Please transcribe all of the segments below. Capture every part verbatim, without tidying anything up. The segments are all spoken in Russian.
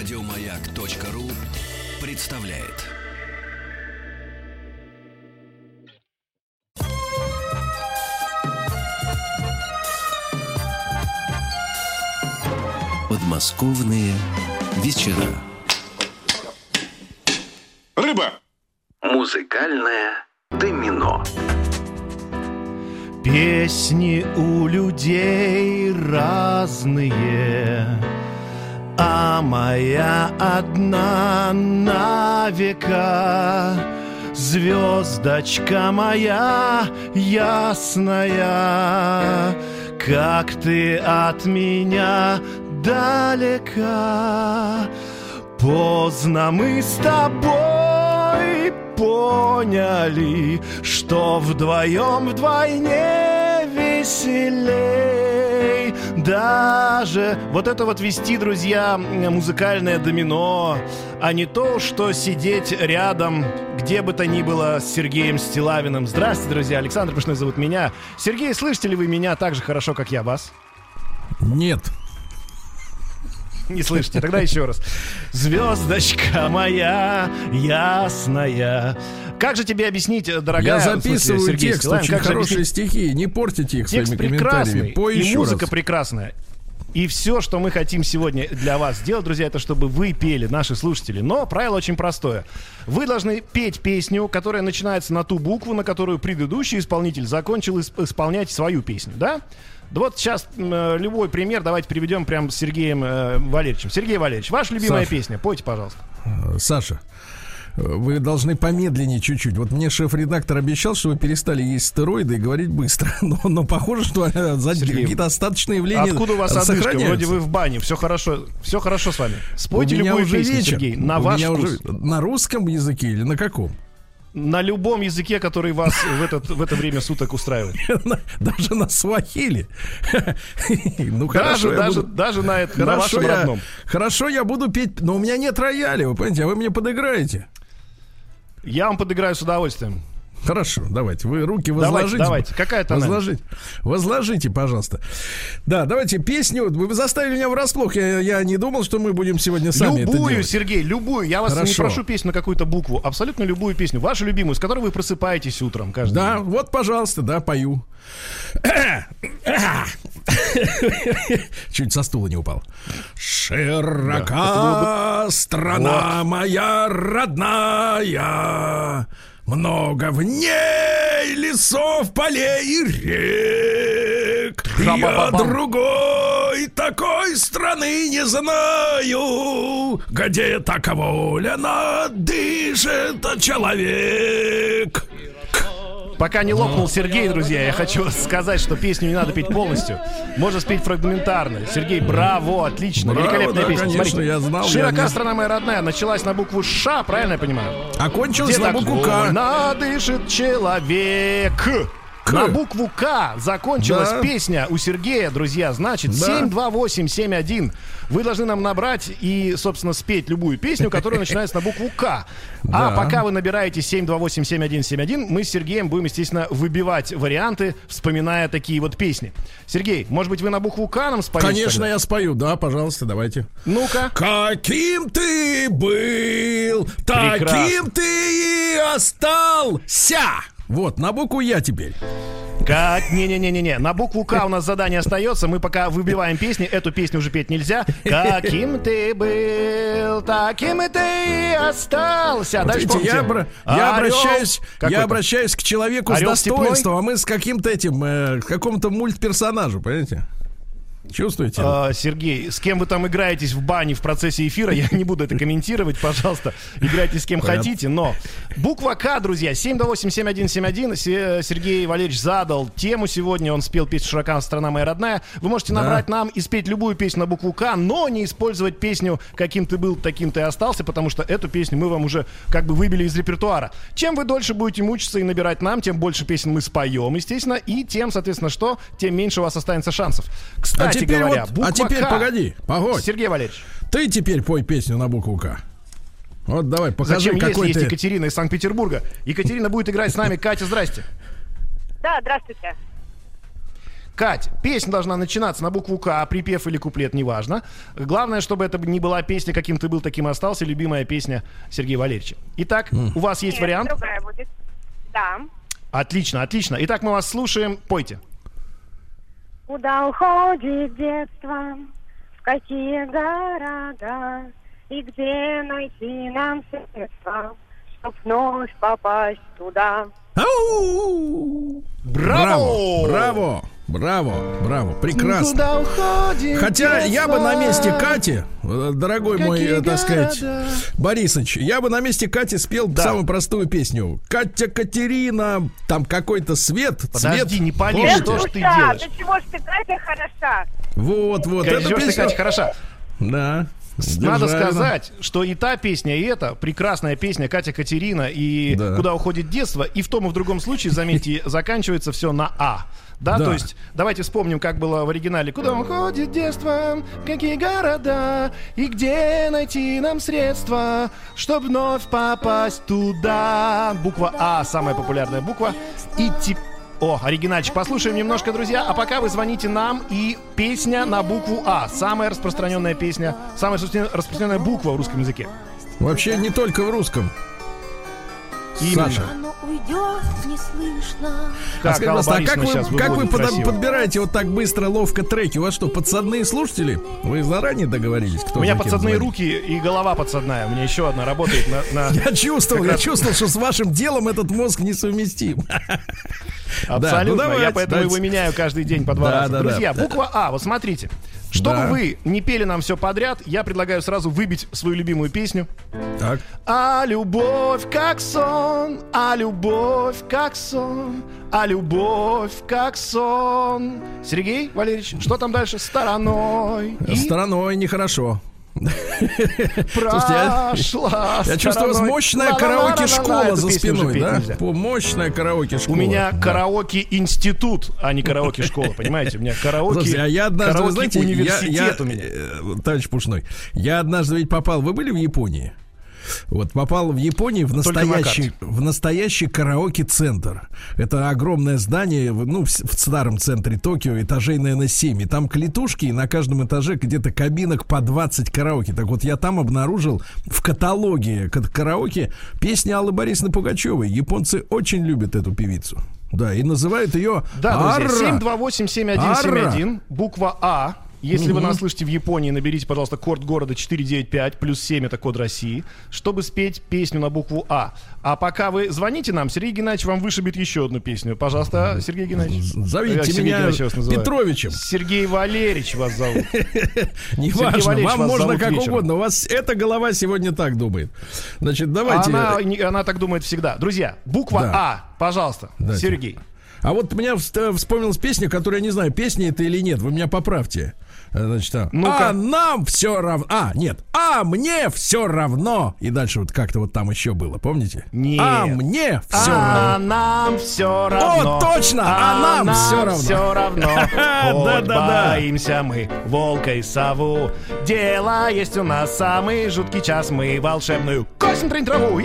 Радиомаяк.ру представляет. Подмосковные вечера. Рыба. Музыкальное домино. Песни у людей разные, а моя одна на века. Звездочка моя ясная, как ты от меня далека. Поздно мы с тобой поняли, что вдвоем вдвойне веселей. Даже вот это вот вести, друзья, музыкальное домино, а не то, что сидеть рядом, где бы то ни было, с Сергеем Стилавиным. Здравствуйте, друзья, Александр Пушной зовут меня. Сергей, слышите ли вы меня так же хорошо, как я вас? Нет. Не слышите? Тогда еще раз. Звездочка моя ясная. Как же тебе объяснить, дорогая? Я записываю смысле, текст, Стилавин, очень хорошие стихи. Не портите их текст своими комментариями. По и музыка раз. Прекрасная. И все, что мы хотим сегодня для вас сделать, друзья, это чтобы вы пели, наши слушатели. Но правило очень простое. Вы должны петь песню, которая начинается на ту букву, на которую предыдущий исполнитель закончил исп- исполнять свою песню, да? Да вот сейчас э, любой пример давайте приведем прямо с Сергеем э, Валерьевичем. Сергей Валерьевич, ваша любимая Саша. Песня, пойте, пожалуйста. Саша, вы должны помедленнее чуть-чуть. Вот мне шеф-редактор обещал, что вы перестали есть стероиды и говорить быстро. Но, но похоже, что Сергей, какие-то остаточные явления. Откуда у вас одышка? Вроде вы в бане, все хорошо, все хорошо с вами. Спойте любую песню, вечер. Сергей, на у ваш вкус. На русском языке или на каком? На любом языке, который вас в, этот, в это время суток устраивает. Даже на свахили. Ну, хорошо, даже, буду... даже на, это, хорошо, на вашем я, родном. Хорошо, я буду петь, но у меня нет рояля, вы понимаете, а вы мне подыграете. Я вам подыграю с удовольствием. Хорошо, давайте, вы руки возложите. Давайте, давайте. Какая возложите, возложите, пожалуйста. Да, давайте песню. Вы заставили меня врасплох, я, я не думал, что мы будем сегодня сами любую, это делать. Сергей, любую, я вас Хорошо. не прошу песню на какую-то букву. Абсолютно любую песню, вашу любимую, с которой вы просыпаетесь утром каждый да, день. Да, вот, пожалуйста, да, пою. Чуть со стула не упал. Широка страна моя родная, много в ней лесов, полей и рек. Я другой такой страны не знаю, где так вольно дышит человек. Пока не лопнул Сергей, друзья, я хочу сказать, что песню не надо петь полностью. Можно спеть фрагментарно. Сергей, браво, отлично, браво, великолепная да, песня. Конечно, смотрите. Я знал. Широка я... страна моя родная началась на букву Ш, правильно я понимаю? Окончилась на букву К. Надышит человек. К. На букву К закончилась да. песня у Сергея, друзья. Значит, да. семь два восемь семь один. Вы должны нам набрать и, собственно, спеть любую песню, которая начинается на букву К. А да. пока вы набираете семь два восемь семь один семь один, мы с Сергеем будем, естественно, выбивать варианты, вспоминая такие вот песни. Сергей, может быть, вы на букву К нам споете? Конечно, тогда? Я спою. Да, пожалуйста, давайте. Ну-ка. Каким ты был, прекрасно. Таким ты и остался. Вот, на букву Я теперь. Как? Не-не-не-не-не. На букву К у нас задание остается. Мы пока выбиваем песни. Эту песню уже петь нельзя. Каким ты был, таким и ты и остался. Дальше вот видите, я, обра- я, обращаюсь, я обращаюсь к человеку Орел с достоинством, а мы с каким-то этим, э, какому-то мультперсонажу, понимаете? Чувствуете? А, Сергей, с кем вы там играетесь в бане в процессе эфира, я не буду это комментировать, пожалуйста. Играйте с кем Понятно. хотите, но... Буква К, друзья, семь два восемь семь один семь один. Сергей Валерьевич задал тему сегодня, он спел песню «Широка страна моя родная». Вы можете набрать да. нам и спеть любую песню на букву К, но не использовать песню «Каким ты был, таким ты и остался», потому что эту песню мы вам уже как бы выбили из репертуара. Чем вы дольше будете мучиться и набирать нам, тем больше песен мы споем, естественно, и тем, соответственно, что, тем меньше у вас останется шансов. Кстати, а теперь, говоря, вот, а теперь погоди, погодь. Сергей Валерьевич, ты теперь пой песню на букву К. Вот давай, покажи, какой ты. Зачем, если есть Екатерина из Санкт-Петербурга? Екатерина будет играть с нами. Катя, здрасте. Да, здравствуйте. Кать, песня должна начинаться на букву «К», припев или куплет, неважно. Главное, чтобы это не была песня «Каким ты был, таким и остался», любимая песня Сергея Валерьевича. Итак, mm. у вас есть Нет, вариант? Другая будет. Да. Отлично, отлично. Итак, мы вас слушаем. Пойте. Куда уходит детство, в какие города, и где найти нам средства, чтоб вновь попасть туда. Ау! Браво! Браво! Браво! Браво! Прекрасно! Хотя я бы на месте Кати, дорогой мой, так сказать, Борисович, я бы на месте Кати спел да. самую простую песню. Катя, Катерина, там какой-то свет. Подожди, цвет. Не пали, что ж ты делаешь? Да чего ж ты, Катя, хороша? Вот, вот. Катя, эта песня... Катя, хороша. Да. Сдержально. Надо сказать, что и та песня, и эта прекрасная песня Катя Катерина и да. «Куда уходит детство», и в том и в другом случае, заметьте, заканчивается все на «А». Да, да, то есть давайте вспомним, как было в оригинале. Куда уходит детство, какие города, и где найти нам средства, чтобы вновь попасть туда. Буква А, самая популярная буква. И теперь... О, оригинальчик. Послушаем немножко, друзья. А пока вы звоните нам, и песня на букву А. Самая распространенная песня, самая распространенная буква в русском языке. Вообще не только в русском. Именно. Саша. Как, а скажи, Алла Борисовна, а как сейчас вы, как вы под, подбираете вот так быстро, ловко треки? У вас что, подсадные слушатели? Вы заранее договорились? Кто у меня подсадные звонит? Руки и голова подсадная. У меня еще одна работает на... на... Я чувствовал, я раз... чувствовал, что с вашим делом этот мозг несовместим. Абсолютно. Да, ну, давайте, я поэтому давайте. Его меняю каждый день по два да, раза. Да, друзья, да, буква да. А, вот смотрите. Чтобы да. вы не пели нам все подряд, я предлагаю сразу выбить свою любимую песню. Так. А любовь как сон, а любовь как сон, а любовь как сон. Сергей Валерьевич, что там дальше? Стороной. И... Стороной нехорошо. Прошла. Я чувствую, у вас мощная караоке-школа за спиной, да? Мощная караоке-школа. У меня караоке-институт, а не караоке-школа, понимаете? У меня караоке-университет у меня. Товарищ Пушной, я однажды ведь попал, вы были в Японии? Вот, попал в Японию в настоящий, в настоящий караоке-центр. Это огромное здание, ну, в старом центре Токио, этажей, наверное, семь. И там клетушки, и на каждом этаже где-то кабинок по двадцать караоке. Так вот, я там обнаружил в каталоге караоке песни Аллы Борисовны Пугачевой. Японцы очень любят эту певицу. Да, и называют ее да, Арра. семь два восемь семь один семь один, буква А. Если mm-hmm. вы нас слышите в Японии, наберите, пожалуйста, код города четыре девять пять, плюс семь, это код России, чтобы спеть песню на букву А. А пока вы звоните нам, Сергей Геннадьевич вам вышибет еще одну песню. Пожалуйста, Сергей Геннадьевич. Зовите Сергей меня Петровичем. Сергей Валерьевич вас зовут. Неважно, вам можно как угодно. У вас эта голова сегодня так думает. Значит, давайте... Она так думает всегда. Друзья, буква А, пожалуйста, Сергей. А вот у меня вспомнилась песня, которая, я не знаю, песня это или нет, вы меня поправьте. Значит, а, а нам все равно. А, нет, а мне все равно. И дальше вот как-то вот там еще было, помните? Нет. А мне все а равно. А нам все равно. О, точно! А, а нам, нам все равно. Все равно. Вот боимся мы волка и сову. Дело есть у нас самый жуткий час. Мы волшебную косим трынь траву.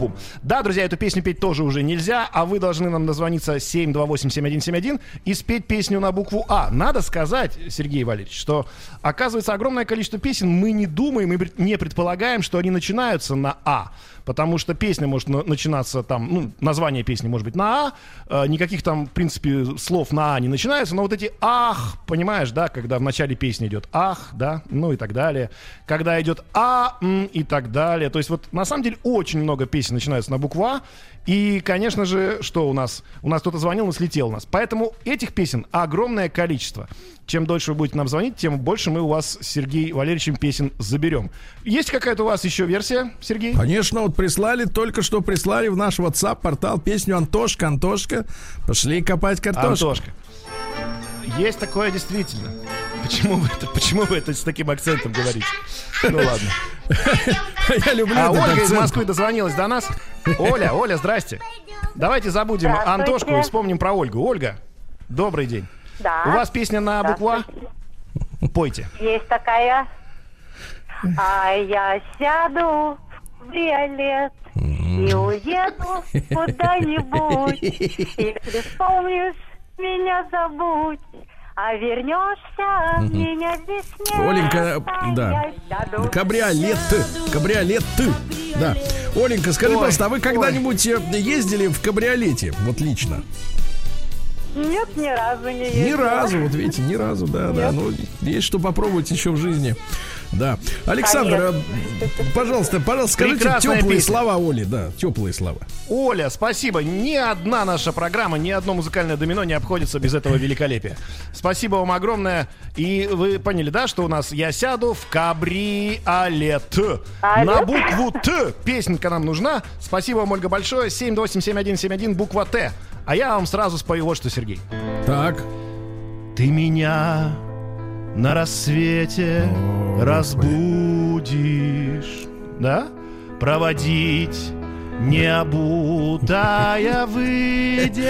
Бум. Да, друзья, эту песню петь тоже уже нельзя, а вы должны нам дозвониться семь два восемь семь один семь один и спеть песню на букву А. Надо сказать, Сергей Валерьевич, что, оказывается, огромное количество песен мы не думаем и не предполагаем, что они начинаются на А. Потому что песня может на- начинаться там, ну, название песни может быть на А, э, никаких там, в принципе, слов на А не начинается, но вот эти «ах», понимаешь, да, когда в начале песни идет «ах», да, ну и так далее, когда идет «а», м, и так далее. То есть вот на самом деле очень много песен начинаются на букву А, и, конечно же, что у нас? У нас кто-то звонил, он слетел у нас. Поэтому этих песен огромное количество. Чем дольше вы будете нам звонить, тем больше мы у вас с Сергеем Валерьевичем песен заберем. Есть какая-то у вас еще версия, Сергей? Конечно, вот прислали, только что прислали в наш WhatsApp-портал песню «Антошка, Антошка, пошли копать картошку». Антошка. Есть такое действительно. Почему вы это, почему вы это с таким акцентом говорите? Ну ладно. Я люблю а Ольга акцент. Из Москвы дозвонилась до нас. Оля, Оля, здрасте. Давайте забудем Антошку и вспомним про Ольгу. Ольга, добрый день. Да. У вас песня на букву А? Пойте. Есть такая. А я сяду в кабриолет и уеду куда-нибудь. И ты вспомнишь меня забудь, а вернешься, угу. меня здесь нет. Оленька, да. Кабриолет, кабриолет, да. Оленька, скажи, ой, пожалуйста, а вы ой. когда-нибудь ездили в кабриолете? Вот лично. Нет, ни разу не ездила. Ни разу, вот видите, ни разу, да, нет. да. Ну, есть что попробовать еще в жизни. Да. Александр, конечно. пожалуйста, пожалуйста, скажите прекрасная теплые песня. слова Оле, да, теплые слова. Оля, спасибо. Ни одна наша программа, ни одно музыкальное домино не обходится без этого великолепия. Спасибо вам огромное. И вы поняли, да, что у нас «Я сяду в кабриолет». А на букву «Т» песенка нам нужна. Спасибо вам, Ольга, большое. семь два восемь семь один семь один, буква «Т». А я вам сразу спою вот что, Сергей. Так. Ты меня на рассвете О, разбудишь, Господи. да? Проводить не обутая выйдешь.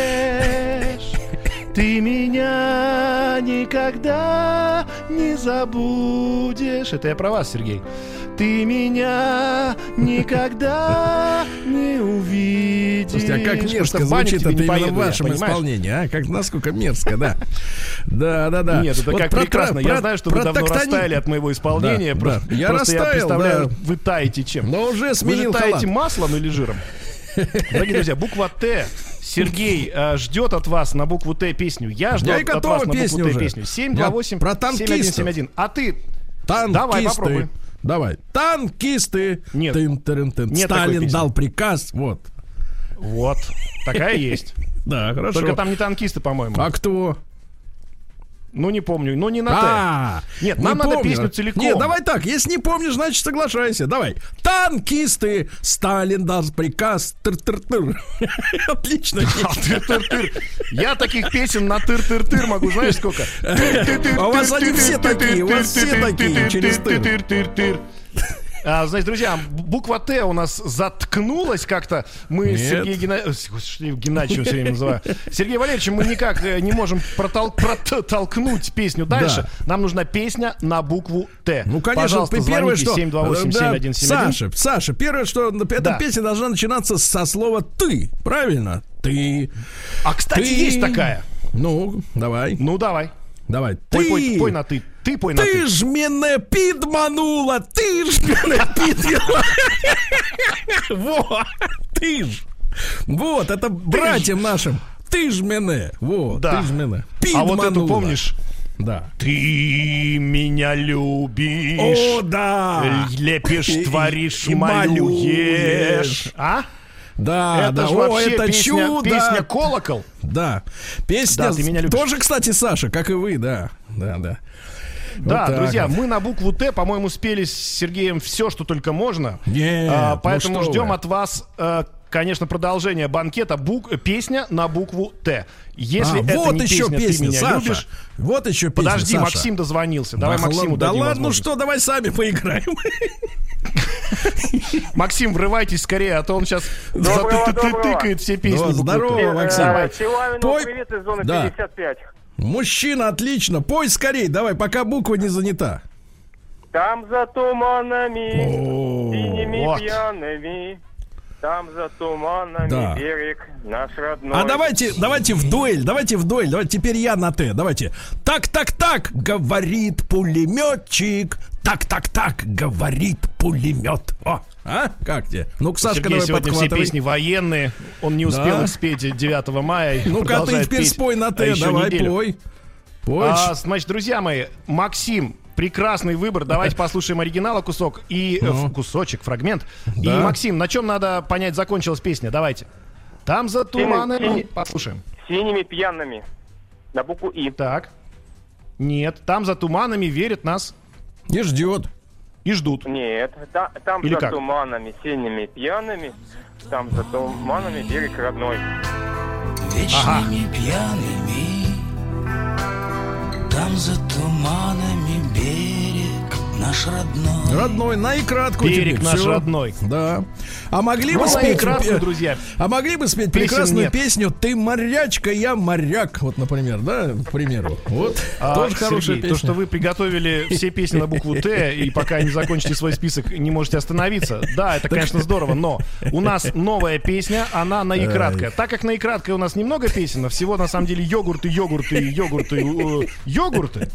Ты меня никогда не забудешь. Это я про вас, Сергей. Ты меня никогда не увидишь. Слушайте, а как мерзко звучит это именно в вашем исполнении, а? Как, насколько мерзко, да. Да, да, да. Нет, это как прекрасно. Я знаю, что вы давно растаяли от моего исполнения. Я растаял, да. Вы таете чем? Но уже сменил халат. Вы таете маслом или жиром? Дорогие друзья, буква «Т». Сергей э, ждет от вас на букву «Т» песню. Я жду Я от, от вас на букву «Т» песню. семь два восемь семь один семь один. А ты танкисты. Давай, попробуй. Давай. Танкисты. Нет. Тын-тын-тын. Нет, Сталин дал приказ. Вот. Вот. Такая есть. Да, хорошо. Только там не танкисты, по-моему. А кто? Ну, не помню. Ну, не на «Т». Нет, нам надо песню целиком. Нет, давай так. Если не помнишь, значит, соглашайся. Давай. Танкисты. Сталин дал приказ. Тыр-тыр-тыр. Отлично. Я таких песен на тыр-тыр-тыр могу. Знаешь, сколько? А у вас они все такие. У вас все такие через тыр. А, значит, друзья, буква «Т» у нас заткнулась как-то. Мы с Сергеем Геннадьевичем, Геннадьевичем все время называю. Сергей Валерьевич, мы никак не можем протол- протолкнуть песню дальше. Да. Нам нужна песня на букву «Т». Ну, конечно, пожалуйста, первое, звоните семь два восемь семь один семь один. Саша, Саша, первое, что эта да. песня должна начинаться со слова «ты». Правильно? «Ты». А, кстати, ты... есть такая. Ну, давай. Ну, давай. Давай. Пой, ты, пой, пой на ты. Ты пой на ты. Ты ж меня пидманула. Ты ж меня пидманула. Во. Ты ж. Вот, это братьям нашим. Ты ж меня. Вот. Ты ж меня. А вот эту помнишь? Да. Ты меня любишь. О, да. Лепишь, творишь, малюешь. А? Да, это да, же о, это песня, чудо. Песня «Колокол». Да, песня да, ты меня любишь. Тоже, кстати, Саша, как и вы, да, да, да. Да, вот друзья, вот. мы на букву «Т», по-моему, спели с Сергеем все, что только можно. Нет, а, поэтому ну ждем вы. от вас, конечно, продолжение банкета. Бук... Песня на букву «Т». Если а, это вот не еще песня, песня «Ты меня Саша. любишь». Вот еще песня. Подожди, Саша. Максим дозвонился. Давай Махлам... Максиму да дадим Да ладно, ну что, давай сами поиграем. Максим, врывайтесь скорее, а то он сейчас тыкает все песни. Здорово, Максим. Привет из зоны пятьдесят пять. Мужчина, отлично. Пой скорей, давай, пока буква не занята. Там за туманами, синими пьяными. Там за туманами да. берег наш родной. А давайте, давайте в дуэль, давайте в дуэль. Давайте теперь я на «Т». Давайте. Так, так, так, говорит пулеметчик. Так, так, так, говорит пулемет. О, а? Как тебе? Ну-ка, Сашка, Сергей, давай подхватывай. Все песни военные. Он не успел да. их спеть девятого мая. Ну-ка, ты теперь спой на «Т». А давай, неделю. пой. пой. А, значит, друзья мои, Максим. Прекрасный выбор. Давайте послушаем оригинала кусок и ну. кусочек, фрагмент. Да. И, Максим, на чем надо понять, закончилась песня? Давайте. Там за туманами. Синими, послушаем. Синими пьяными. На букву «И». Так. Нет. Там за туманами верит нас. И ждет. И ждут. Нет. Та, там Или за как? туманами, синими пьяными. Там за туманами берег родной. Вечными ага. пьяными. Там за туманами берег наш наш родной. Родной, на икратку. Берег тебе. наш Все. родной. Да. А могли бы спеть прекрасную, друзья. А могли бы спеть Песен прекрасную нет. песню «Ты морячка, я моряк». Вот, например, да, к примеру. Вот. А, тоже Сергей, хорошая песня. То, что вы приготовили все песни на букву «Т», и пока не закончите свой список, не можете остановиться. Да, это, конечно, здорово, но у нас новая песня, она наикратка. Так как наикратка у нас немного песен, а всего, на самом деле, йогурты, йогурты, йогурты, йогурты,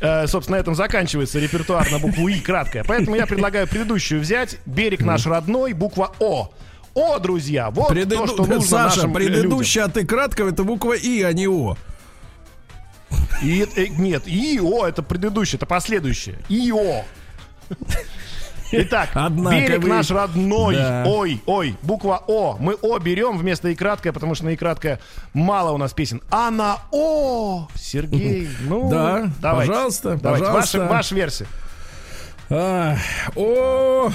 э, собственно, на этом заканчивается репертуар на букву «И» краткая. Поэтому я предлагаю предыдущую взять. «Берег наш родной», буква «О». «О», друзья, вот Предыду... то, что нужно Саша, нашим предыдущая людям. «От «И» краткого» — это буква «И», а не «О». И, э, нет, «И», «О» — это предыдущее, это последующее. «И», «О». Итак, Однако берег вы... наш родной, да. ой, ой, буква «О». Мы «О» берем вместо «И» краткое, потому что на «И» краткое мало у нас песен. А на «О», Сергей, ну, да, давайте, пожалуйста, давайте, пожалуйста. Ваша, ваша версия. А, о,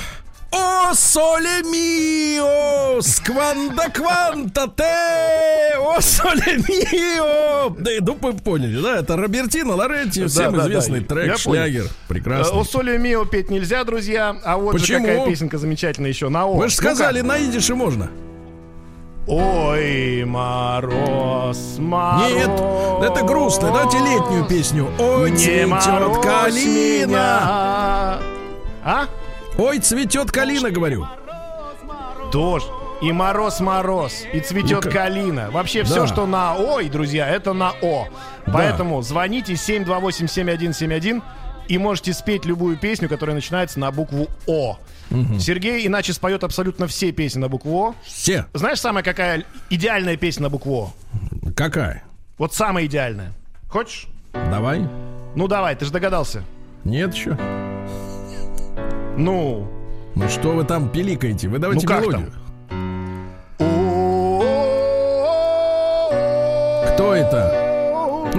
о, соле мио, скванда кванта те, о, соле мио. Да, ну, вы поняли, да, это Робертино Лоретти, всем да, известный да, да. трек, шлягер. Прекрасно. О соле мио петь нельзя, друзья, а вот Почему? же какая песенка замечательная еще на «О». Вы же сказали, ну, на идише можно. Ой, мороз, мороз. Нет, это грустно, давайте летнюю песню. Ой, цветет калина. А? Ой, цветет калина, говорю. Тоже. И мороз-мороз, и цветет ну, калина. Вообще да. все, что на «Ой», друзья, это на «О». Да. Поэтому звоните семь два восемь семь один семь один и можете спеть любую песню, которая начинается на букву «О». Угу. Сергей иначе споет абсолютно все песни на букву «О». Все. Знаешь, самая какая идеальная песня на букву «О»? Какая? Вот самая идеальная. Хочешь? Давай. Ну давай, ты же догадался. Нет еще. Ну. Ну что вы там пиликаете? Вы давайте ну, мелодию. Кто это?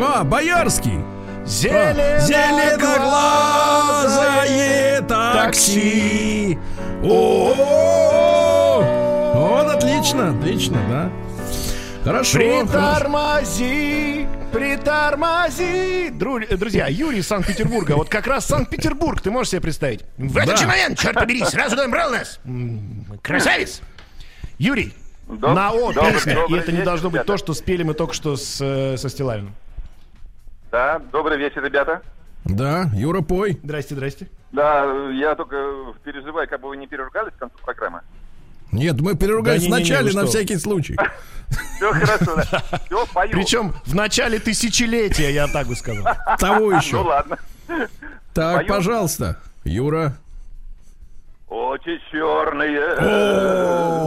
А, Боярский. Зеленоглазое такси. О-о-о! Вот отлично, отлично, да. Хорошо. Притормози, притормози. Друзья, Юрий из Санкт-Петербурга. Вот как раз Санкт-Петербург, ты можешь себе представить? В этот же момент, черт побери, сразу набрал нас. Красавец. Юрий, на «О» песня. И это не должно быть то, что спели мы только что со Стилавиным. Да, добрый вечер, ребята. Да, Юра, пой. Здрасте, здрасте. Да, я только переживаю, как бы вы не переругались к концу программы. Нет, мы переругались да, не, вначале, не, не, на всякий случай. Все хорошо, да. Все, пою. Причем в начале тысячелетия, я так бы сказал. Того еще. Ну ладно. Так, пожалуйста, Юра. Очи черные.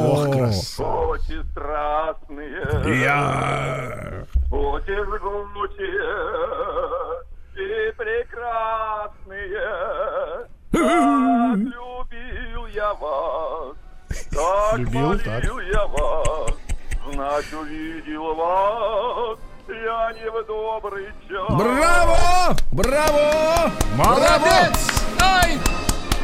Ох, красава. Очи страстные. Я... Очи жгучие и прекрасные. Так любил я вас, так любил, молил так. я вас, знать увидел вас я не в добрый час. Браво! Браво! Молодец! Ай!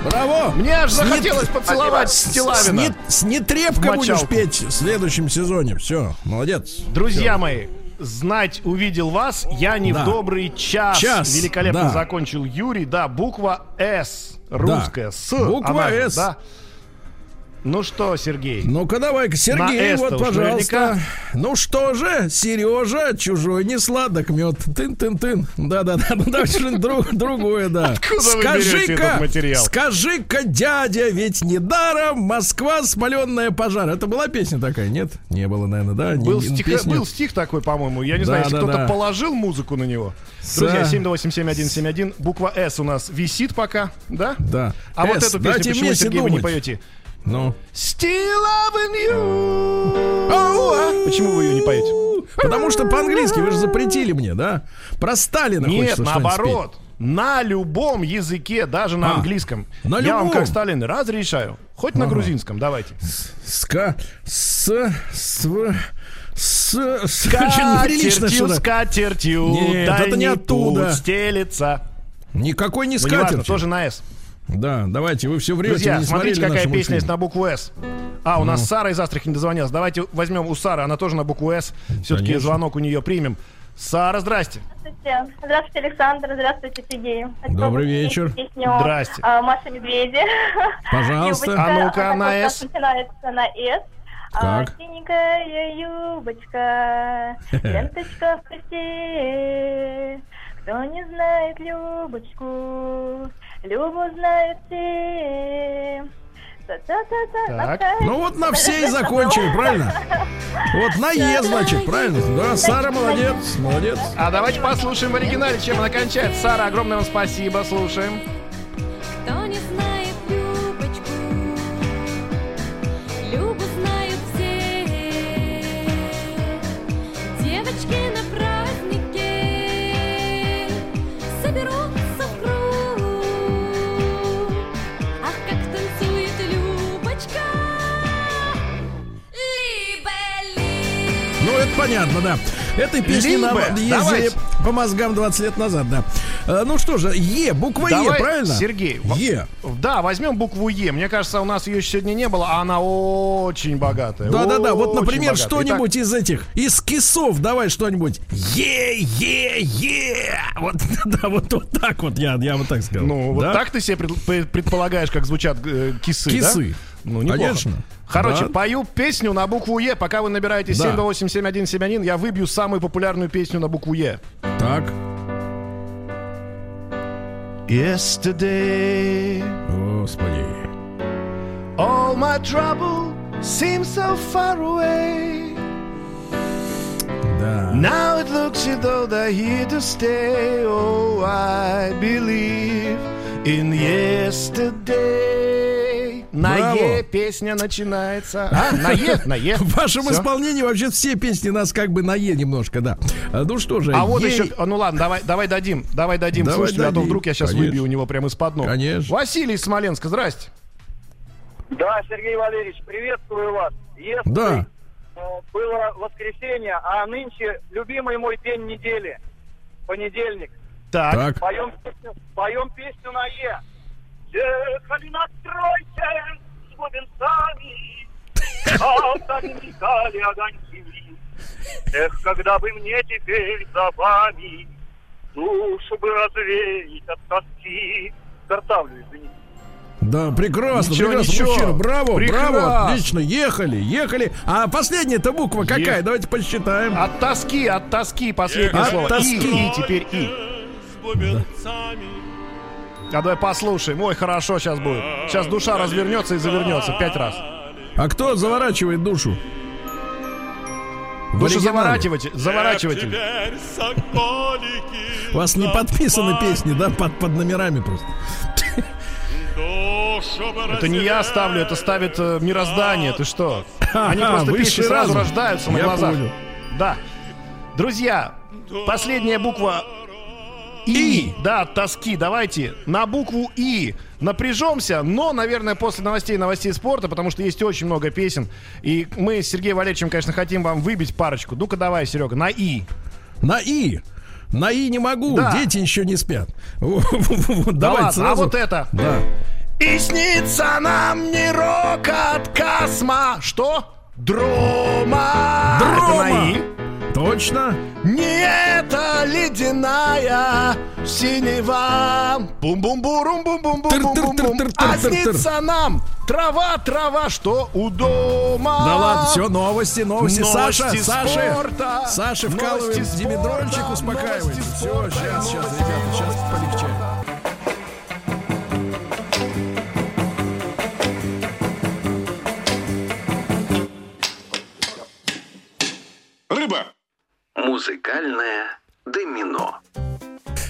Браво! Мне аж захотелось не... поцеловать Стилавина. С, не... с нетрепкой будешь петь в следующем сезоне. Все, молодец. Друзья Все. мои, знать увидел вас я не да. в добрый час. час. Великолепно да. закончил Юрий. Да, буква «С». Русская. Да. С. Буква она, «С». Да. Ну что, Сергей? Ну-ка давай-ка, Сергей, вот, пожалуйста. Наверняка. Ну что же, Сережа, чужой не сладок мед. Тын-тын-тын. Да-да-да, ну давай что-нибудь другое, да. Скажи-ка, скажи-ка, дядя, ведь недаром Москва спаленная пожар. Это была песня такая, нет? Не было, наверное, да? Был, не, стих, был стих такой, по-моему. Я не да, знаю, если да, кто-то да. положил музыку на него. Друзья, семь два восемь семь один семь один. Буква «С» у нас висит пока, да? Да. А S. вот эту песню почему, Сергей, думать. вы не поете? Ну. Still loving you. Почему вы ее не поете? Потому что по-английски вы же запретили мне, да? Про Сталина. Нет, наоборот. На любом языке, даже на а, английском. На Я любом. вам, как Сталин, разрешаю. Хоть ага. на грузинском, давайте. Ска... С... С... С... С... Скатертью, скатертью. Нет, это не оттуда. Стелится. Никакой не скатертью. Ну, неважно, тоже на «С». Да, давайте, вы все время. Друзья, смотрите, какая песня есть на букву «С». А, у ну. нас Сара из Астрахани дозвонилась. Давайте возьмем у Сары, она тоже на букву «С». Все-таки звонок у нее примем. Сара, здрасте. Здравствуйте. Здравствуйте, Александр. Здравствуйте, Сергей. Добрый вечер. Здрасте. Маша Медведева. Пожалуйста. А ну-ка, на С. Начинается на С. А, синенькая юбочка, ленточка в косе. Кто не знает Любочку, Любу знают все. Так. Ну вот на все и закончили, правильно? Вот на Е, значит, правильно? Да, Сара, молодец, молодец. А давайте послушаем в оригинале, чем она кончается. Сара, огромное вам спасибо, слушаем. Кто не знает Любочку, Любу знают все. Девочки на празднике соберут. Это понятно, да. Этой песни нам ездили по мозгам двадцать лет назад, да. Ну что же, Е, буква Е, правильно? Сергей, Е. Да, возьмем букву Е. Мне кажется, у нас ее еще сегодня не было, а она очень богатая. Да-да-да, вот, например, что-нибудь из этих, из кисов, давай что-нибудь. Е-е-е. Вот, да, вот, вот так вот я, я вот так сказал. Ну, вот так ты себе предполагаешь, как звучат кисы, да? Кисы. Ну, неплохо. Конечно. Короче, да. Пою песню на букву Е. Пока вы набираете да. семь два восемь семь один семь один, я выбью самую популярную песню на букву Е. Так. Yesterday. Господи. All my trouble seems so far away. Да. Now it looks as though they're here to stay. Oh, I believe in yesterday. На Браво. Е песня начинается. А? На Е, на Е. В вашем все. Исполнении вообще все песни нас как бы на Е немножко, да. Ну что же. А е... вот еще, ну ладно, давай, давай дадим, давай дадим слушателю, а то вдруг я сейчас Конечно. Выбью у него прямо из-под ног. Конечно. Василий из Смоленска, здрасте. Да, Сергей Валерьевич, приветствую вас. Если да. было воскресенье, а нынче любимый мой день недели, понедельник. Так. так. Поем, поем песню на Е. Ехали на тройке с бубенцами, а мелькали огоньки. Эх, когда бы мне теперь за вами душу бы развеять от тоски. Картавлю, извините. Да, прекрасно, ничего, прекрасно, ничего. Мужчина, браво, прекрасно. Браво, отлично, ехали, ехали. А последняя-то буква какая? Е. Давайте посчитаем. От тоски, от тоски, последнее слово. От тоски. И, и теперь И. С бубенцами. А давай послушаем. Ой, хорошо сейчас будет. Сейчас душа развернется и завернется пять раз. А кто заворачивает душу? Душа заворачиватель. Заворачиватель. У вас не подписаны песни, да? Под, под номерами просто. Это не я ставлю, это ставит мироздание. Ты что? Они просто песни сразу рождаются на глазах. Да. Друзья, последняя буква... И. И, да, тоски, давайте на букву И напряжемся, но, наверное, после новостей, новостей спорта, потому что есть очень много песен, и мы с Сергеем Валерьевичем, конечно, хотим вам выбить парочку. Ну-ка давай, Серега, на И. На И. На И не могу, да. Дети еще не спят. Давай сразу. А вот это. Да. И снится нам не рокот косма. Что? Дрома. Дрома. Это на И. Точно? Не это ледяная синева. Бум-бум-бурум-бум-бум-бум-бум-бум-бум. А снится нам трава, трава, что у дома. Да ладно, все, новости, новости. Саша, Саша, Саша, вкалываем димедрольчик, успокаивайте. Все, сейчас, сейчас, ребята, сейчас полегче. Рыба. Музыкальное домино.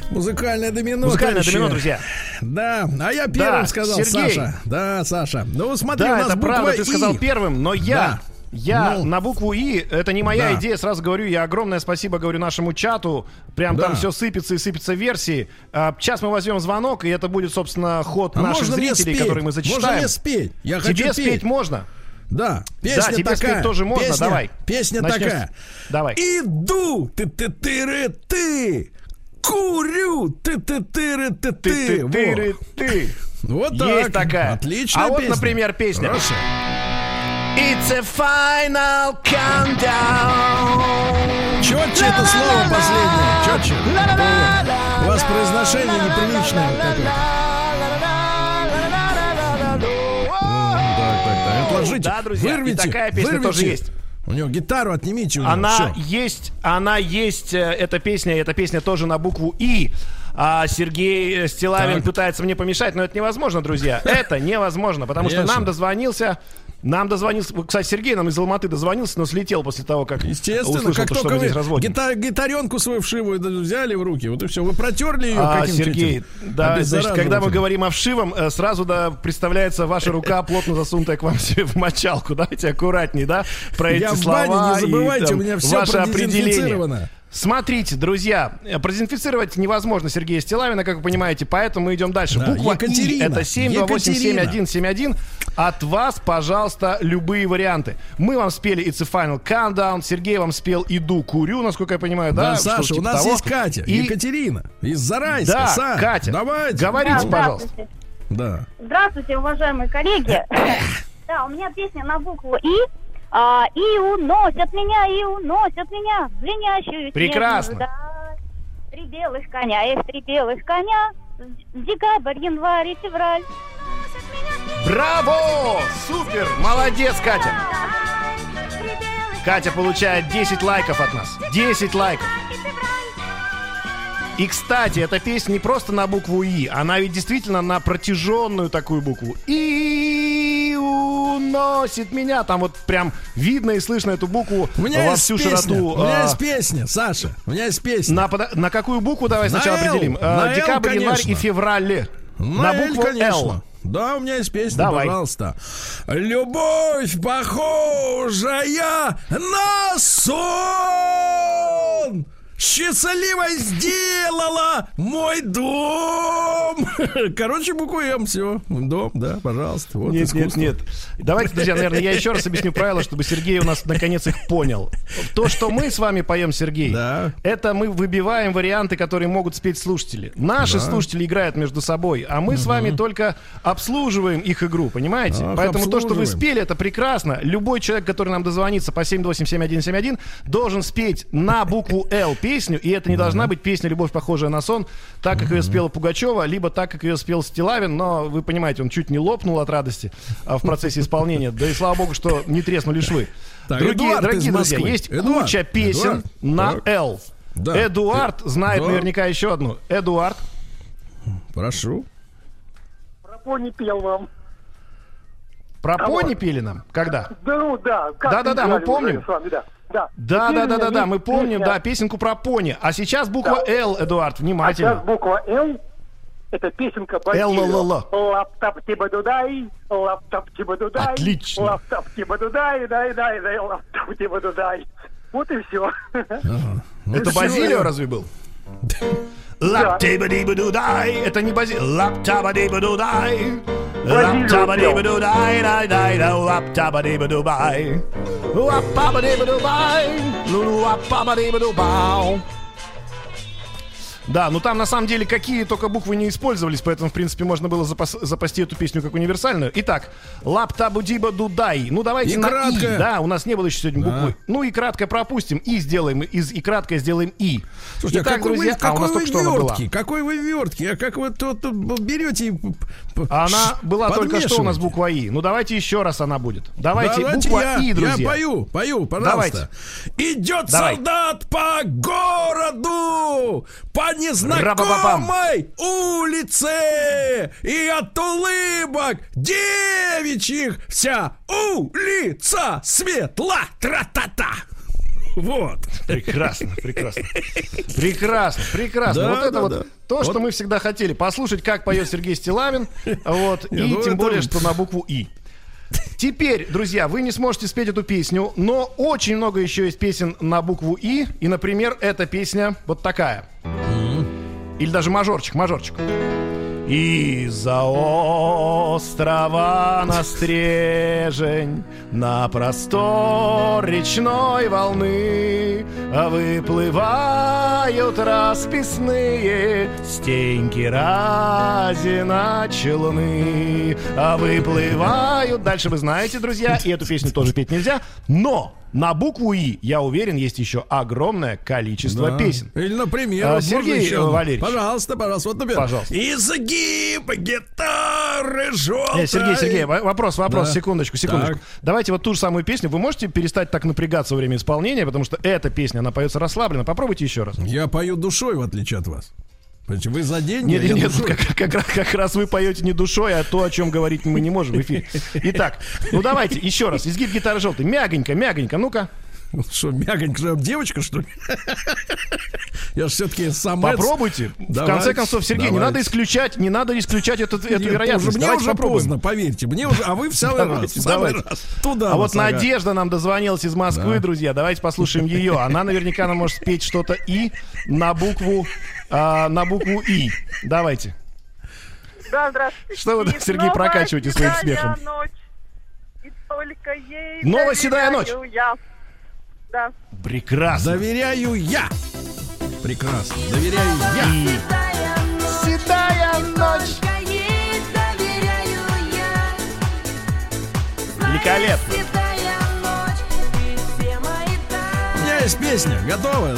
Музыкальное домино. Музыкальное домино, друзья. Да, а я первым да, сказал, Сергей. Саша. Да, Саша. Ну, смотри, да, у нас это буква правда, И. Ты сказал первым, но я... Да. Я ну, на букву И, это не моя да. идея, сразу говорю, я огромное спасибо говорю нашему чату, прям да. там все сыпется и сыпется версии. А, сейчас мы возьмем звонок, и это будет, собственно, ход а наших зрителей, которые мы зачитаем. Можно мне спеть? Я хочу Тебе петь. спеть можно? Да, песня да, тебе такая. Спеть тоже можно, песня, давай. Песня Начнем. такая. Давай. Иду, ты-ты-ты-ры-ты, курю, ты-ты-ты-ры-ты-ты. Ты-ты-ты-ры-ты. Вот так. Есть такая. Отличная а песня. А вот, например, песня. Хорошо. It's a final countdown. Четче это слово последнее. Четче. У вас произношение неприличное. Отложите. Да, друзья, вырвите, и такая песня вырвите. Тоже есть. У него гитару отнимите. У него. Она Все. есть, она есть. Эта песня, эта песня тоже на букву И. А Сергей Стилавин так. пытается мне помешать, но это невозможно, друзья. Это невозможно, потому что нам дозвонился. Нам дозвонился, кстати, Сергей нам из Алматы дозвонился, но слетел после того, как естественно, услышал, как то, только что мы здесь разводим. Гитар, гитаренку свою вшивую взяли в руки, вот и все, вы протерли ее а, каким-то. Сергей, этим? Да, значит, когда мы говорим о вшивом, сразу да, представляется ваша рука, плотно засунутая к вам себе в мочалку, давайте аккуратнее, да, про эти Я слова. Я в бане, не забывайте, и, там, у меня все продезинфицировано. Смотрите, друзья, продезинфицировать невозможно Сергея Стилавина, как вы понимаете, поэтому мы идем дальше. Да, буква И, это семь два восемь семь один семь один. От вас, пожалуйста, любые варианты. Мы вам спели It's a Final Countdown, Сергей вам спел Иду курю, насколько я понимаю, да? Да, Саша, типа у нас того. Есть Катя, и... Екатерина из Зарайска. Да, Саша, Катя, давайте. Говорите, да, пожалуйста. Да. Здравствуйте, уважаемые коллеги. Да, у меня песня на букву И. А, и уносят меня, и уносят меня в звенящую прекрасно. Тень. Три белых коня, есть три белых коня. Декабрь, январь и февраль. Браво! Супер! Молодец, Катя! Катя получает десять лайков от нас. десять лайков. И, кстати, эта песня не просто на букву И, она ведь действительно на протяженную такую букву. И уносит меня. Там вот прям видно и слышно эту букву во всю песня. Широту. У меня а... есть песня, Саша. У меня есть песня. На, под... на какую букву давай на сначала L. определим? На Декабрь, L, январь и февраль. На, на букву L, L. Да, у меня есть песня, давай. Пожалуйста. Любовь похожая на сон. Счастливо сделала мой дом. Короче, букву М, все. Дом, да, пожалуйста. Вот нет, искусство. нет, нет. Давайте, друзья, наверное, я еще раз объясню правила, чтобы Сергей у нас наконец их понял. То, что мы с вами поем, Сергей, да. это мы выбиваем варианты, которые могут спеть слушатели. Наши да. слушатели играют между собой, а мы угу. с вами только обслуживаем их игру, понимаете? Да, поэтому то, что вы спели, это прекрасно. Любой человек, который нам дозвонится по семь два восемь семь один семь один, должен спеть на букву Л песню. Песню, и это не mm-hmm. должна быть песня «Любовь, похожая на сон», так, как mm-hmm. ее спела Пугачева, либо так, как ее спел Стилавин, но, вы понимаете, он чуть не лопнул от радости а, в процессе исполнения, да и слава богу, что не треснули швы. Так, Другие, дорогие друзья, есть Эдуард. Куча песен Эдуард. На «Л». Да. Эдуард знает да. наверняка еще одну. Эдуард. Прошу. Пропо не пел вам. Пропо а не пели нам? Когда? Да, ну, да. Да-да-да, мы помним. Да, да, да, да, да, да, мы помним, песня. Да, песенку про пони. А сейчас буква да. Л, Эдуард, внимательно. А сейчас буква Л. Это песенка Бадила. Лаптап тибадудай, лаптап тибадудай. Отлично. Лаптап тибадудай, дай, дай, дай, лаптап тибадудай. Вот и все. Ага. Ну, это Базилио разве был? Лаптабадибадудай. Это не Базилио. Лаптабадибадудай. Лаптабадибадудай, дай, дай, дай, лаптабадибадубай. Да, ну там на самом деле какие только буквы не использовались, поэтому, в принципе, можно было запас, запасти эту песню как универсальную. Итак, лаптабудибадудай. Ну давайте и на кратко. И, да, у нас не было еще сегодня буквы. Да. Ну и кратко пропустим, и сделаем, из и краткое сделаем и. Слушайте, Итак, а какой друзья, вы, какой а у нас вы только вертки, что она была. Какой вы вертки, а как вы тут берете и Она была только что у нас буква И. Ну давайте еще раз она будет. Давайте, давайте буква я, И, друзья. Я пою, пою, пожалуйста. Давайте. Идет Давай. солдат по городу, по незнакомой улице, и от улыбок девичьих вся улица светла. Тра-та-та. Вот. Прекрасно, прекрасно. Прекрасно, прекрасно. Да, вот это да, вот да. то, вот. Что мы всегда хотели. Послушать, как поет Сергей Стилавин. Вот. Я и думаю, тем более, что на букву И. Теперь, друзья, вы не сможете спеть эту песню, но очень много еще есть песен на букву И. И, например, эта песня вот такая. Или даже мажорчик, мажорчик. Из-за острова на стрежень, на простор речной волны, выплывают расписные стеньки разина челны, а выплывают... Дальше вы знаете, друзья, и эту песню тоже петь нельзя, но... На букву «И», я уверен, есть еще огромное количество да. песен. Или, например, а, Сергей еще... Валерьевич. Пожалуйста, пожалуйста, вот, например. Пожалуйста. «Изгиб гитары желтой». Э, Сергей, Сергей, вопрос, вопрос, да. секундочку, секундочку. Так. Давайте вот ту же самую песню. Вы можете перестать так напрягаться во время исполнения, потому что эта песня, она поется расслабленно. Попробуйте еще раз. Я пою душой, в отличие от вас. Вы за день? Нет, нет, нет как, как, как, как раз вы поете не душой, а то, о чем говорить мы не можем в эфире. Итак, ну давайте еще раз. Изгиб гитары желтый. Мягонько, мягонько, ну-ка. Ну что, мягонько, девочка, что ли? Я же все-таки самец. Попробуйте. Давайте, в конце концов, Сергей, давайте. Не надо исключать, не надо исключать эту, эту Нет, вероятность. Уже, мне давайте уже попробуем. Поздно, поверьте. Мне уже, а вы в самый давайте, раз. Давайте. В самый раз. Туда а вот ага. Надежда нам дозвонилась из Москвы, да. друзья. Давайте послушаем ее. Она наверняка нам может спеть что-то и на букву а, на букву «И». Давайте. Да, здравствуйте. Что вы, Сергей, прокачиваете своим смехом? Ночь, и только ей «Новая седая ночь». Я. Да. Прекрасно. Доверяю я. Прекрасно. Доверяю я. Седая ночь. Великолепно. У меня есть песня. Готова. У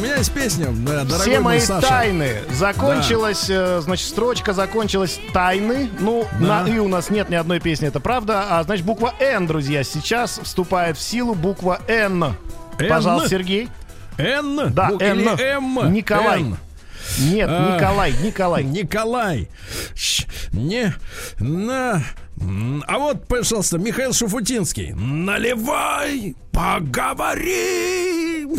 меня есть песня. Да, все мои Саша. Тайны. Закончилась, да. значит, строчка закончилась тайны. Ну, да. на «и» у нас нет ни одной песни, это правда. А, значит, буква «Н», друзья, сейчас вступает в силу буква «Н». N. Пожалуйста, Сергей. Н? Да, Н. М. Николай. N. Нет, а, Николай, Николай. Николай. Не, на... А вот, пожалуйста, Михаил Шуфутинский. «Наливай, поговорим».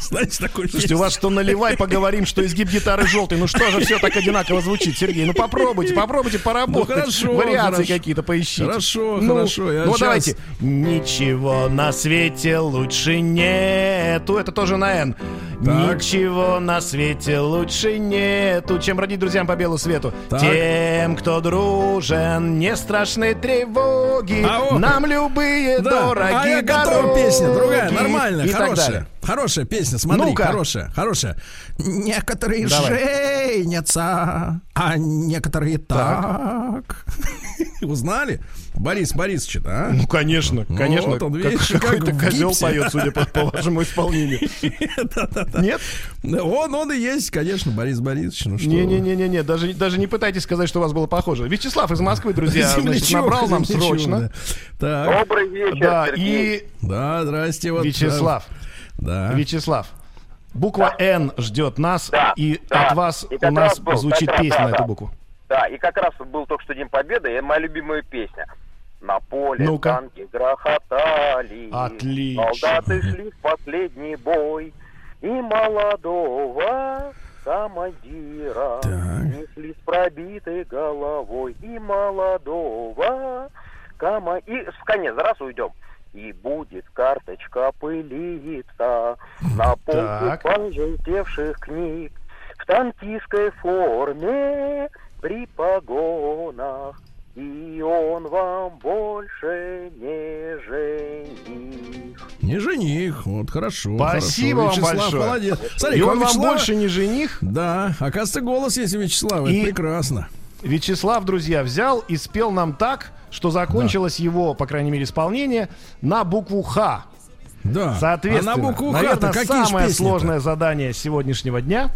Знаете, такой... Слушайте, у вас что «наливай, поговорим», что «изгиб гитары желтый». Ну что же все так одинаково звучит, Сергей? Ну попробуйте, попробуйте поработать. Ну, хорошо, вариации хорошо. Какие-то поищите. Хорошо, ну, хорошо. Я ну сейчас... давайте. «Ничего на свете лучше нету». Это тоже на «Н». Так. «Ничего на свете лучше нету, чем родить друзьям по белу свету». Так. «Тем, кто дружен, не страшны тревоги, а вот. Нам любые да. дороги а я готова песня, другая, нормальная, и хорошая. Хорошая песня, смотри, ну-ка. хорошая, хорошая. «Некоторые Давай. женятся, а некоторые так». Узнали? Борис Борисович, а? Ну, конечно, конечно. Вот он, видишь, как, как какой-то козел поет, судя по, по вашему исполнению. Нет? Он, он и есть, конечно, Борис Борисович. Ну, не-не-не-не, даже, даже не пытайтесь сказать, что у вас было похоже. Вячеслав из Москвы, друзья, значит, набрал нам срочно. Так. Добрый вечер, да, и... да, здрасте. Вот, Вячеслав. Да. Вячеслав, буква да. «Н» ждет нас, да. и да. от вас и у нас был, звучит да, песня да, на да. эту букву. Да, и как раз был только что День Победы, и моя любимая песня. На поле Ну-ка. танки грохотали, Отлично. солдаты шли в последний бой, и молодого командира так. несли с пробитой головой, и молодого командира... И в конец, раз уйдем. И будет карточка пылиться на полке пожелтевших книг, в танкистской форме при погонах, и он вам больше не жених. Не жених, вот хорошо. Спасибо хорошо. Вам Вячеслав, большое. Молодец. Смотри, и он вам Вячеслав... больше не жених? Да, оказывается, голос есть у Вячеслава, и... это прекрасно. Вячеслав, друзья, взял и спел нам так, что закончилось да. его, по крайней мере, исполнение на букву «Х». Да. Соответственно, а на букву «Х» наверное, самое сложное задание сегодняшнего дня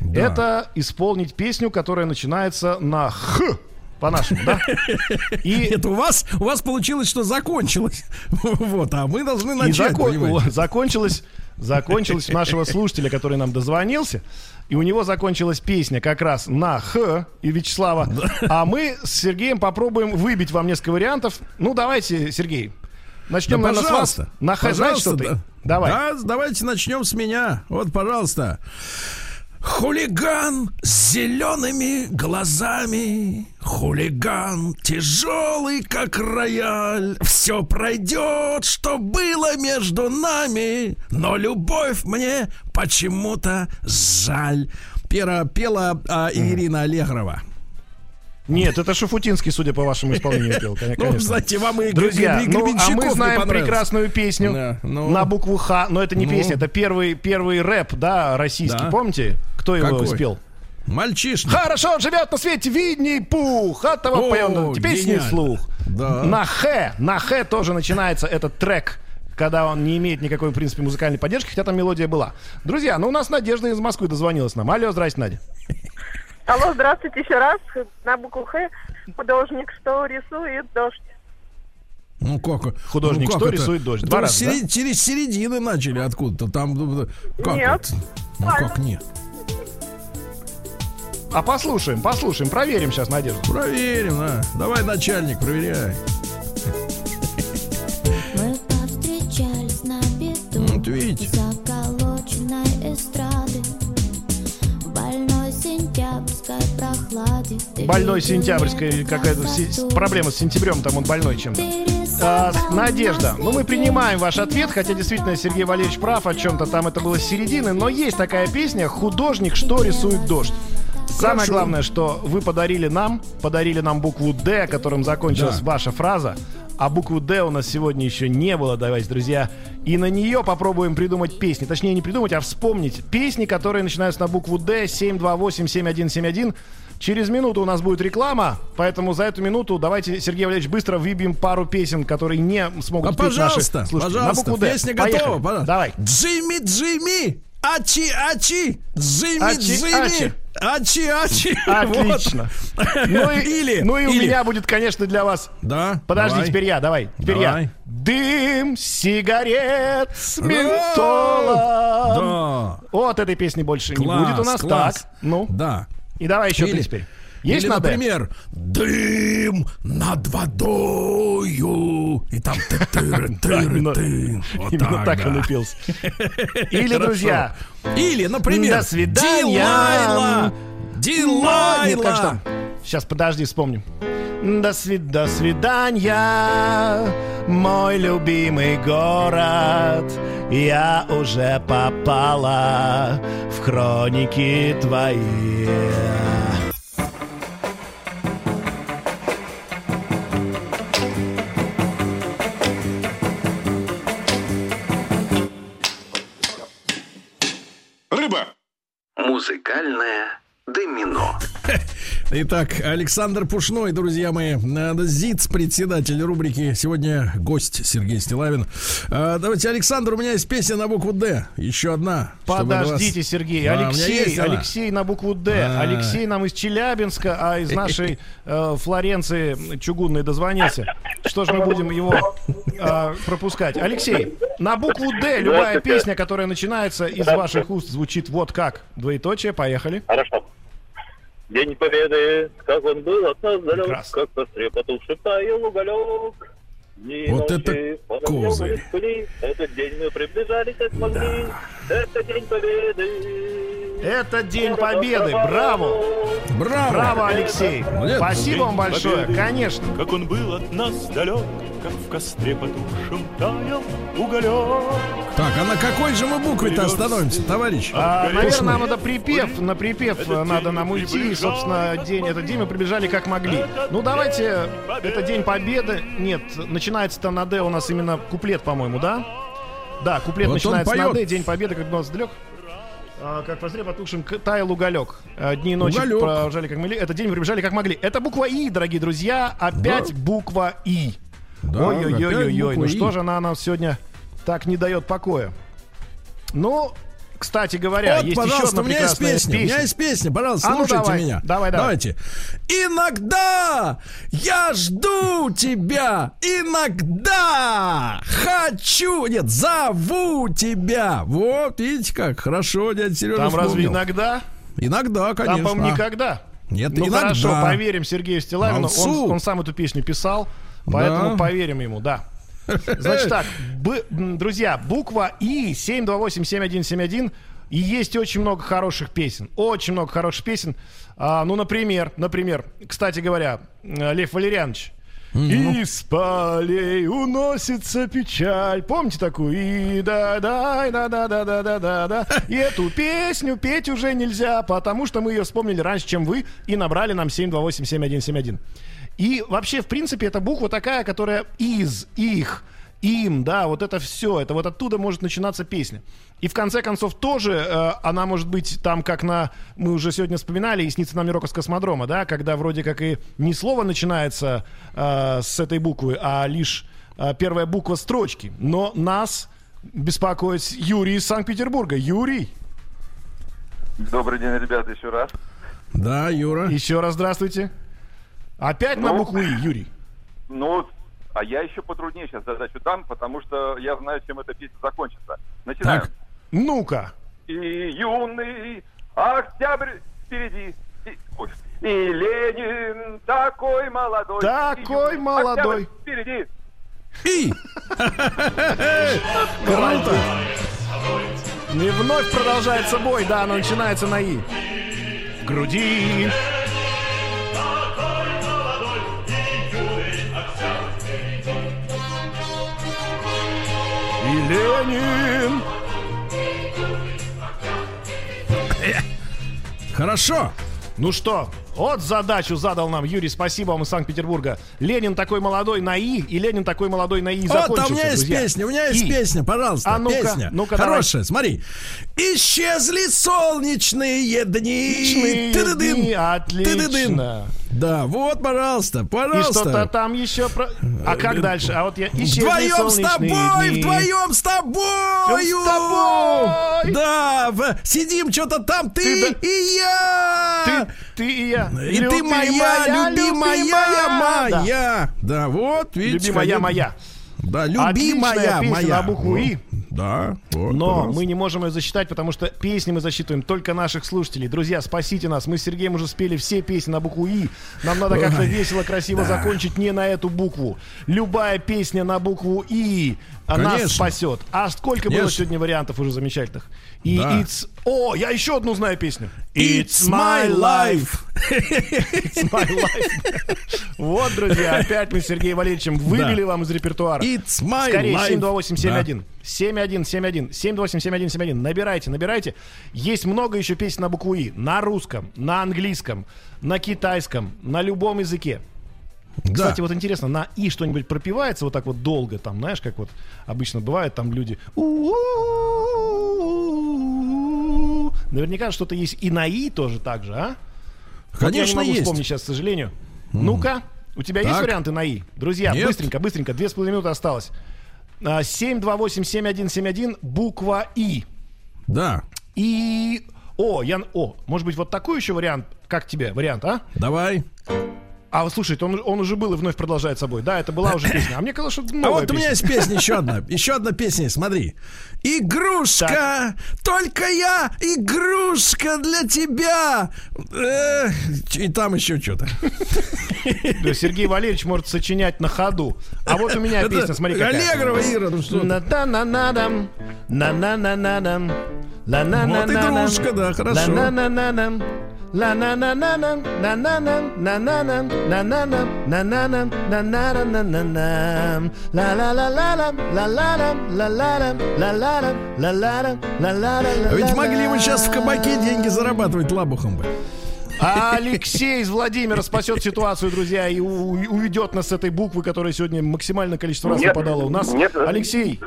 да. – это исполнить песню, которая начинается на «Х». По-нашему, да? И... Нет, у вас, у вас получилось, что закончилось. Вот, а мы должны начать. Закон... Закончилось, закончилось нашего слушателя, который нам дозвонился. И у него закончилась песня как раз на «Х» и Вячеслава. Да. А мы с Сергеем попробуем выбить вам несколько вариантов. Ну, давайте, Сергей, начнем, да, наверное, с вас. На «Х» знаешь, что ты? Да. Давай. Да, давайте начнем с меня. Вот, пожалуйста. Хулиган с зелеными глазами, хулиган тяжелый, как рояль. Все пройдет, что было между нами, но любовь мне почему-то жаль. Пера пела а, Ирина Аллегрова. Нет, это Шуфутинский, судя по вашему исполнению, пел. Ну, кстати, вам и Гребенщиков. А мы знаем прекрасную песню на букву Х, но это не песня, это первый рэп, да, российский. Помните, кто его спел? Мальчишник. Хорошо, он живет на свете, Винни Пух. От того поем. Теперь с ним слух. На Х, на Х тоже начинается этот трек, когда он не имеет никакой, в принципе, музыкальной поддержки, хотя там мелодия была. Друзья, ну у нас Надежда из Москвы дозвонилась нам. Алло, здрасте, Надя. Алло, здравствуйте еще раз. На букву Х. Художник, что рисует дождь. Ну как? Художник, ну, как что это? Рисует дождь. Два раза, сери- да? Через середину начали откуда-то. Там как нет. Ну, как нет? А послушаем, послушаем, проверим сейчас, Надежда. Проверим, да. Давай, начальник, проверяй. Мы повстречались на беду. Вот видите. Заколоченной эстрады. Больной сентябрьской прохладе. Больной сентябрьской, какая-то се- проблема с сентябрем, там он больной чем-то. А, Надежда, ну мы принимаем ваш ответ, хотя действительно Сергей Валерьевич прав, о чем-то там это было с середины, но есть такая песня «Художник, что рисует дождь». Самое главное, что вы подарили нам, подарили нам букву «Д», которым закончилась да. ваша фраза, а букву «Д» у нас сегодня еще не было, давайте, друзья, и на нее попробуем придумать песни, точнее не придумать, а вспомнить песни, которые начинаются на букву «Д», семь два восемь семь один семь один. Через минуту у нас будет реклама, поэтому за эту минуту давайте, Сергей Валерьевич, быстро выбьем пару песен, которые не смогут а петь наши слушатели. Пожалуйста, на букву «Д». Песня поехали. Готова, пожалуйста. Давай. Джимми, Джимми! Ачи, ачи, Джимми, Джимми, ачи, ачи. Отлично. Вот. Ну, и, или, ну и или. У меня будет, конечно, для вас. Да. Подожди, давай. Теперь я, давай. Теперь давай. Я. Дым сигарет с ментолом. Да. Вот этой песни больше класс, не будет у нас. Класс. Так. Ну. Да. И давай еще или. Ты теперь. Есть или, на например, дым над водою. И там ты-ты-ты-ты. Именно так он напился. Или, друзья. Или, например, до свидания. Дилайла. Дилайла. Сейчас, подожди, вспомним. До свидания, мой любимый город. Я уже попала в хроники твои. Музыкальное домино. Итак, Александр Пушной, друзья мои, ЗИЦ, председатель рубрики. Сегодня гость Сергей Стилавин. А, давайте, Александр, у меня есть песня на букву «Д». Еще одна. Подождите, вас... Сергей. А, Алексей, Алексей на букву «Д». А-а-а. Алексей нам из Челябинска, а из нашей э, Флоренции чугунной дозвонился. Что же мы будем его э, пропускать? Алексей, на букву «Д» любая песня, которая начинается из ваших уст, звучит вот как. Двоеточие, поехали. Хорошо. День Победы, как он был от нас далек, прекрасно. Как по стрепоту шептал уголек. Дни вот это козырь. Этот день мы приближались, как могли. Да. Это День Победы. Это День Победы. Браво. Браво. Браво, Алексей. Нет. Спасибо вам большое. Победы, конечно. Как он был от нас далек, как в костре потухшем таял уголек. Так, а на какой же мы букве-то остановимся, товарищ? А, наверное, нам надо припев, на припев этот надо нам уйти. И, собственно, день, этот день мы прибежали как могли. Ну, давайте, это День Победы. Нет, начинается там на «Д» у нас именно куплет, по-моему, да? Да, куплет вот начинается на «Д», День Победы, как бы нас далек. Как посмотри, потухшим таял уголек. Дни и ночи уголек. Провожали как могли. Этот день мы прибежали как могли. Это буква «И», дорогие друзья. Опять да. буква «И». Да, ой-ой-ой-ой-ой, ну что же она нам сегодня так не дает покоя? Ну, кстати говоря, вот, есть еще одна прекрасная песня. песня. У меня есть песня, пожалуйста, а слушайте ну давай, меня. Давай, давай. Давайте. Иногда я жду тебя, иногда хочу, нет, зову тебя. Вот, видите как, хорошо, дядя Сережа там вспомнил. Разве иногда? Иногда, конечно. Там, по-моему, никогда. Нет, ну, иногда. Хорошо, поверим Сергею Стилавину, он, он сам эту песню писал. Поэтому да. поверим ему, да. Значит так, б, друзья, буква «И», семь два восемь семь один семь один. И есть очень много хороших песен. Очень много хороших песен а, ну, например, например, кстати говоря, Лев Валерьянович Mm-hmm. И с полей уносится печаль. Помните такую? И да-да, да-да-да-да-да-да. И эту песню петь уже нельзя, потому что мы ее вспомнили раньше, чем вы, и набрали нам семь два восемь семь один семь один. И вообще, в принципе, это буква такая, которая из, их, им, да, вот это все, это вот оттуда может начинаться песня. И в конце концов тоже э, она может быть там, как на... Мы уже сегодня вспоминали, и снится нам Рок из космодрома, да, когда вроде как и не слово начинается э, с этой буквы, а лишь э, первая буква строчки. Но нас беспокоит Юрий из Санкт-Петербурга. Юрий! Добрый день, ребята, еще раз. Да, Юра. Еще раз здравствуйте. Опять ну, на букву «и», Юрий. Ну, а я еще потруднее сейчас задачу дам, потому что я знаю, чем эта песня закончится. Начинаем. Так, ну-ка. Июный октябрь впереди. И, ой, и Ленин такой молодой. Такой молодой. Впереди. И! Круто. И вновь продолжается бой, да, но начинается на «и». В груди. Ленин. Хорошо. Ну что, вот задачу задал нам Юрий. Спасибо вам из Санкт-Петербурга. Ленин такой молодой на «и» и Ленин такой молодой на «и» закончился. Вот, а у меня есть друзья. песня, у меня есть и. песня, пожалуйста. А ну-ка, песня. ну-ка, Хорошая, давай. Смотри. Исчезли солнечные дни. Ты-ды-дым. Отлично. Ты-ды-дым. Да, вот, пожалуйста, пожалуйста. И что-то там еще... Про... А как дальше? А вот я... Вдвоем с тобой, дни. вдвоем с тобою. С тобой. Да, в... сидим что-то там, ты, ты да... и я. Ты, ты и я. И ты моя, любимая, любимая моя. Да, да, вот, видите. Любимая моя. Да, любимая моя. На букву «и». Да, вот, но мы не можем ее засчитать, потому что песни мы засчитываем только наших слушателей. Друзья, спасите нас. Мы с Сергеем уже спели все песни на букву «и». Нам надо как-то весело, красиво да. закончить не на эту букву. Любая песня на букву «и» Конечно. нас спасет. А сколько Конечно. было сегодня вариантов уже замечательных. И да. it's... О, я еще одну знаю песню. It's my life. It's my life. Вот, друзья, опять мы с Сергеем Валерьевичем выбили да. вам из репертуара. It's my Скорее, life. семь два восемь семь один. Да. семь один семь один. семь два восемь семь один семь один. Набирайте, набирайте. Есть много еще песен на букву «и». На русском, на английском, на китайском, на любом языке. Да. Кстати, вот интересно, на «и» что-нибудь пропивается вот так вот долго, там, знаешь, как вот обычно бывает, там люди... Наверняка что-то есть и на «и» тоже так же, а? Конечно, вот я не могу вспомнить сейчас, к сожалению. Mm. Ну-ка, у тебя так. есть варианты на «и»? Друзья, Нет. быстренько, быстренько, две с половиной минуты осталось. семь два восемь семь один семь один, буква «и». Да. И... О, Ян, о, может быть, вот такой еще вариант? Как тебе вариант, а? Давай. А вот слушай, он, он уже был и вновь продолжает собой. Да, это была уже песня. А мне казалось, что это новая А вот песня. У меня есть песня еще одна. Еще одна песня, смотри. Игрушка, так. только я, игрушка для тебя. Эх, и там еще что-то. Да, Сергей Валерьевич может сочинять на ходу. А вот у меня это песня, смотри какая. Аллегрова, Ира, ну что? На-на-на-на-дам, на-на-на-на-дам, на-на-на-на-дам. Вот игрушка, да, хорошо. На-на-на-на-дам. Ведь могли бы сейчас в кабаке деньги зарабатывать лабухом бы. Алексей из Владимира спасет ситуацию, друзья, и уведет нас с этой буквы, которая сегодня максимальное количество раз выпадала у нас. Алексей.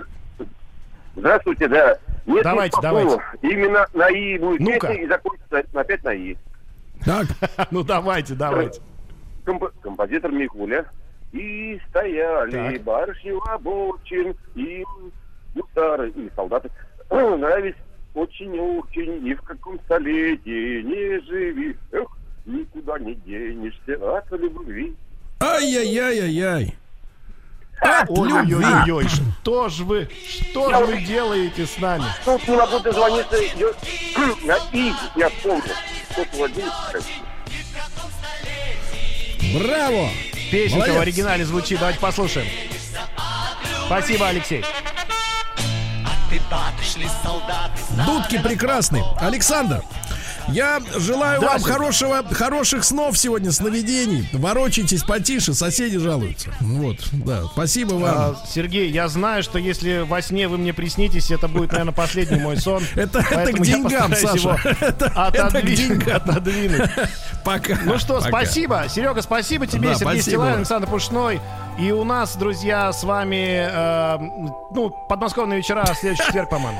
Здравствуйте, да. Давайте, давайте. Именно на «и» будет песня и закончится опять на «и». Так, ну давайте, давайте. Комп- композитор Микуля. И стояли барышни у обочин, и гусары, и солдаты. Нравились очень-очень, и в каком столетии не живи. Эх, никуда не денешься от любви. Ай-яй-яй-яй-яй. От любви. Что ж вы, что же вы делаете с нами? Тут не могу дозвониться, на «и» я вспомнил. Браво! Песня в оригинале звучит. Давайте послушаем. Спасибо, Алексей. Дудки прекрасны. Александр, Я желаю да, вам хорошего, хороших снов сегодня, сновидений. Ворочайтесь потише, соседи жалуются. Вот, да, спасибо вам. А, Сергей, я знаю, что если во сне вы мне приснитесь, это будет, наверное, последний мой сон. Это к деньгам, Саша. Это к деньгам. Пока. Ну что, спасибо. Серега, спасибо тебе, Сергей Стилавин, Александр Пушной. И у нас, друзья, с вами ну, подмосковные вечера, в следующий четверг, по-моему.